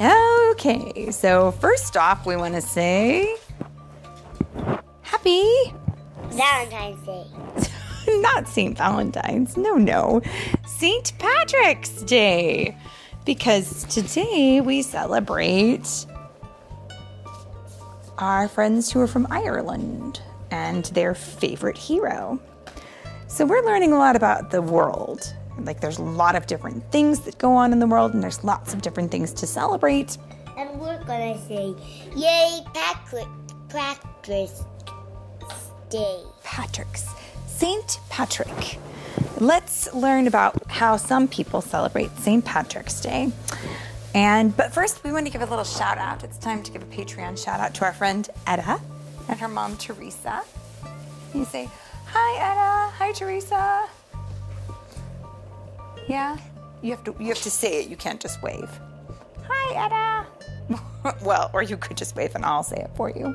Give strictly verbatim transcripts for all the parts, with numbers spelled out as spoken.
Okay, so first off, we want to say happy Valentine's Day. Not Saint Valentine's, no, no. Saint Patrick's Day. Because today we celebrate our friends who are from Ireland and their favorite hero. So we're learning a lot about the world. Like, there's a lot of different things that go on in the world, and there's lots of different things to celebrate. And we're going to say, yay, Patrick, Patrick's Day. Patrick's. Saint Patrick. Let's learn about how some people celebrate Saint Patrick's Day. And but first, we want to give a little shout out. It's time to give a Patreon shout out to our friend Etta and her mom Teresa. You say, hi Etta, hi Teresa. Yeah, you have to you have to say it. You can't just wave. Hi Etta. Well, or you could just wave and I'll say it for you.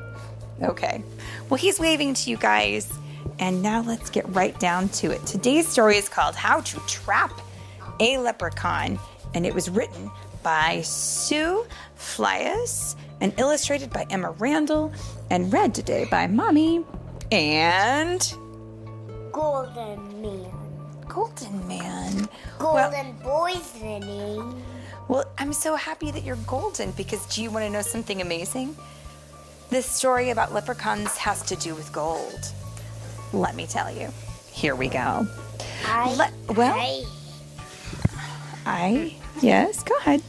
Okay. Well, he's waving to you guys. And now let's get right down to it. Today's story is called How to Trap a Leprechaun, and it was written by Sue Fliess and illustrated by Emma Randall and read today by Mommy and... Golden Man. Golden Man. Golden well, Boysening. Well, I'm so happy that you're golden, because do you want to know something amazing? This story about leprechauns has to do with gold. Let me tell you. Here we go. I. Le- well. I, I. Yes, go ahead.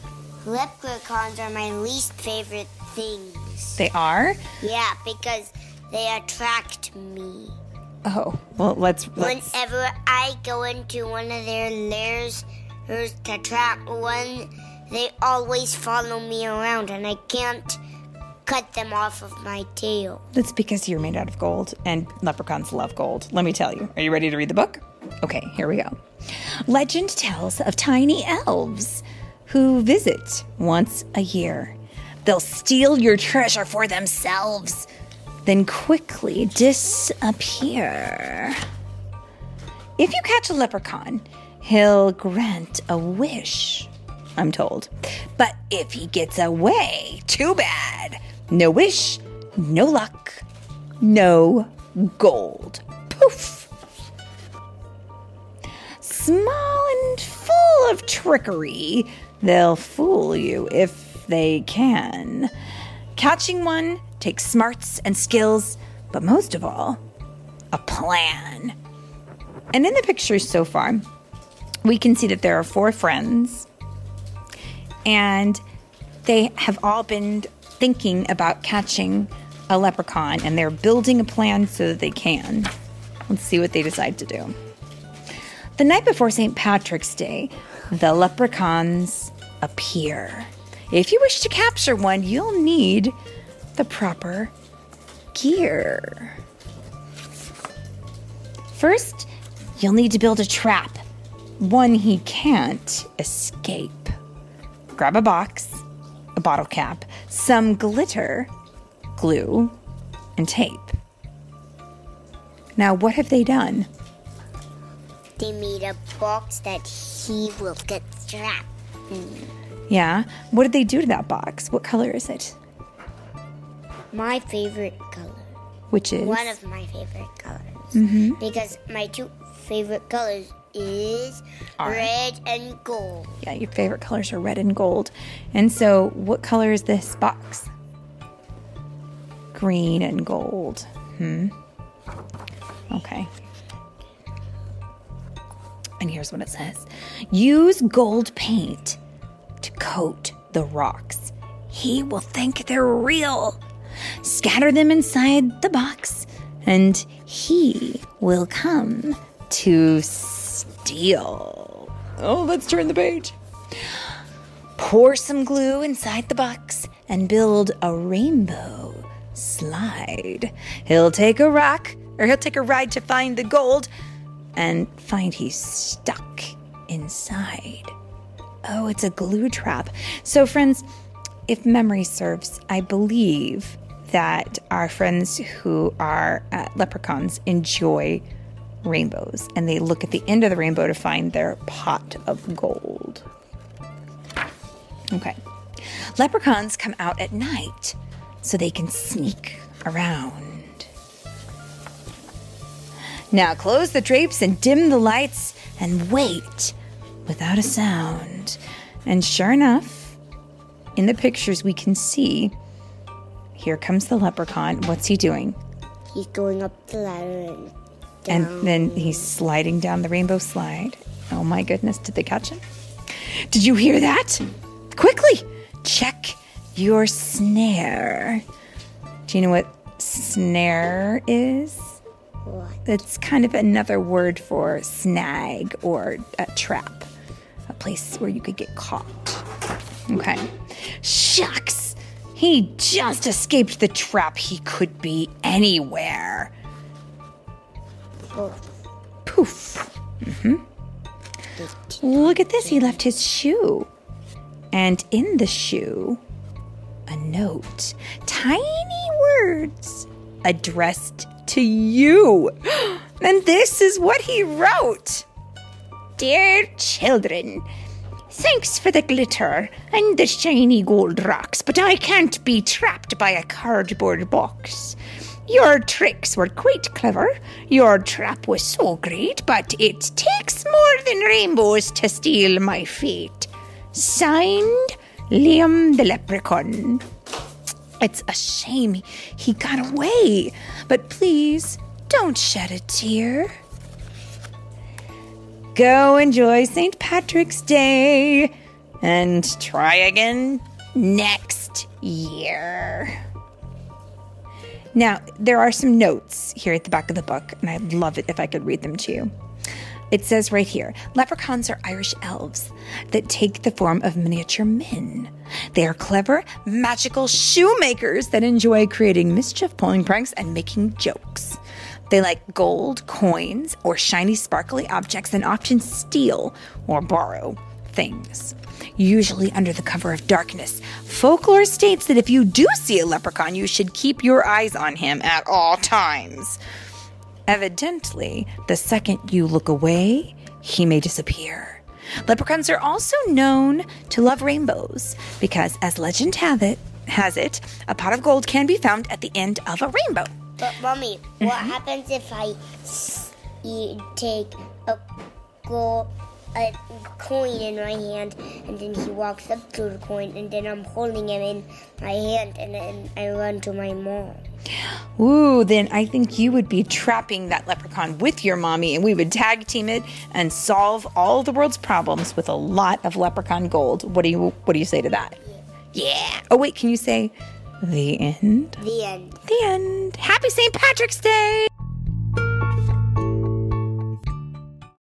Leprechauns are my least favorite things. They are? Yeah, because they attract me. Oh, well, let's. let's... Whenever I go into one of their lairs to trap one, they always follow me around, and I can't cut them off of my tail. That's because you're made out of gold, and leprechauns love gold. Let me tell you. Are you ready to read the book? Okay, here we go. Legend tells of tiny elves who visit once a year. They'll steal your treasure for themselves, then quickly disappear. If you catch a leprechaun, he'll grant a wish, I'm told. But if he gets away, too bad. No wish, no luck, no gold. Poof! Small and full of trickery, they'll fool you if they can. Catching one takes smarts and skills, but most of all, a plan. And in the pictures so far, we can see that there are four friends, and they have all been thinking about catching a leprechaun, and they're building a plan so that they can. Let's see what they decide to do. The night before Saint Patrick's Day, the leprechauns appear. If you wish to capture one, you'll need the proper gear. First, you'll need to build a trap, one he can't escape. Grab a box, a bottle cap, some glitter, glue, and tape. Now, what have they done? They made a box that he will get trapped in. Yeah. What did they do to that box? What color is it? My favorite color. Which is? One of my favorite colors. Mm-hmm. Because my two favorite colors is Art. Red and gold. Yeah, your favorite colors are red and gold. And so, what color is this box? Green and gold. Hmm. Okay. And here's what it says. Use gold paint to coat the rocks. He will think they're real. Scatter them inside the box, and he will come to steal. Oh, let's turn the page. Pour some glue inside the box and build a rainbow slide. He'll take a rock, or he'll take a ride to find the gold and find he's stuck inside. Oh, it's a glue trap. So, friends, if memory serves, I believe that our friends who are uh, leprechauns enjoy rainbows, and they look at the end of the rainbow to find their pot of gold. Okay. Leprechauns come out at night so they can sneak around. Now close the drapes and dim the lights and wait without a sound. And sure enough, in the pictures we can see, here comes the leprechaun. What's he doing? He's going up the ladder and down. And then he's sliding down the rainbow slide. Oh my goodness, did they catch him? Did you hear that? Quickly, check your snare. Do you know what snare is? What? It's kind of another word for snag or a trap. A place where you could get caught. Okay. Shucks! He just escaped the trap. He could be anywhere. Oh. Poof. Mm-hmm. Look at this. He left his shoe. And in the shoe, a note. Tiny words addressed to you. And this is what he wrote. Dear children, thanks for the glitter and the shiny gold rocks, but I can't be trapped by a cardboard box. Your tricks were quite clever. Your trap was so great, but it takes more than rainbows to steal my fate. Signed, Liam the Leprechaun. It's a shame he got away, but please don't shed a tear. Go enjoy Saint Patrick's Day and try again next year. Now, there are some notes here at the back of the book, and I'd love it if I could read them to you. It says right here, leprechauns are Irish elves that take the form of miniature men. They are clever, magical shoemakers that enjoy creating mischief, pulling pranks, and making jokes. They like gold, coins, or shiny sparkly objects and often steal or borrow things, usually under the cover of darkness. Folklore states that if you do see a leprechaun, you should keep your eyes on him at all times. Evidently, the second you look away, he may disappear. Leprechauns are also known to love rainbows because, as legend have it, has it, a pot of gold can be found at the end of a rainbow. But, Mommy, mm-hmm. What happens if I you take a gold... a coin in my hand, and then he walks up to the coin, and then I'm holding him in my hand, and then I run to my mom. Ooh, then I think you would be trapping that leprechaun with your mommy, and we would tag team it and solve all the world's problems with a lot of leprechaun gold. What do you What do you say to that? Yeah. yeah. Oh wait, can you say the end? The end. The end. Happy Saint Patrick's Day.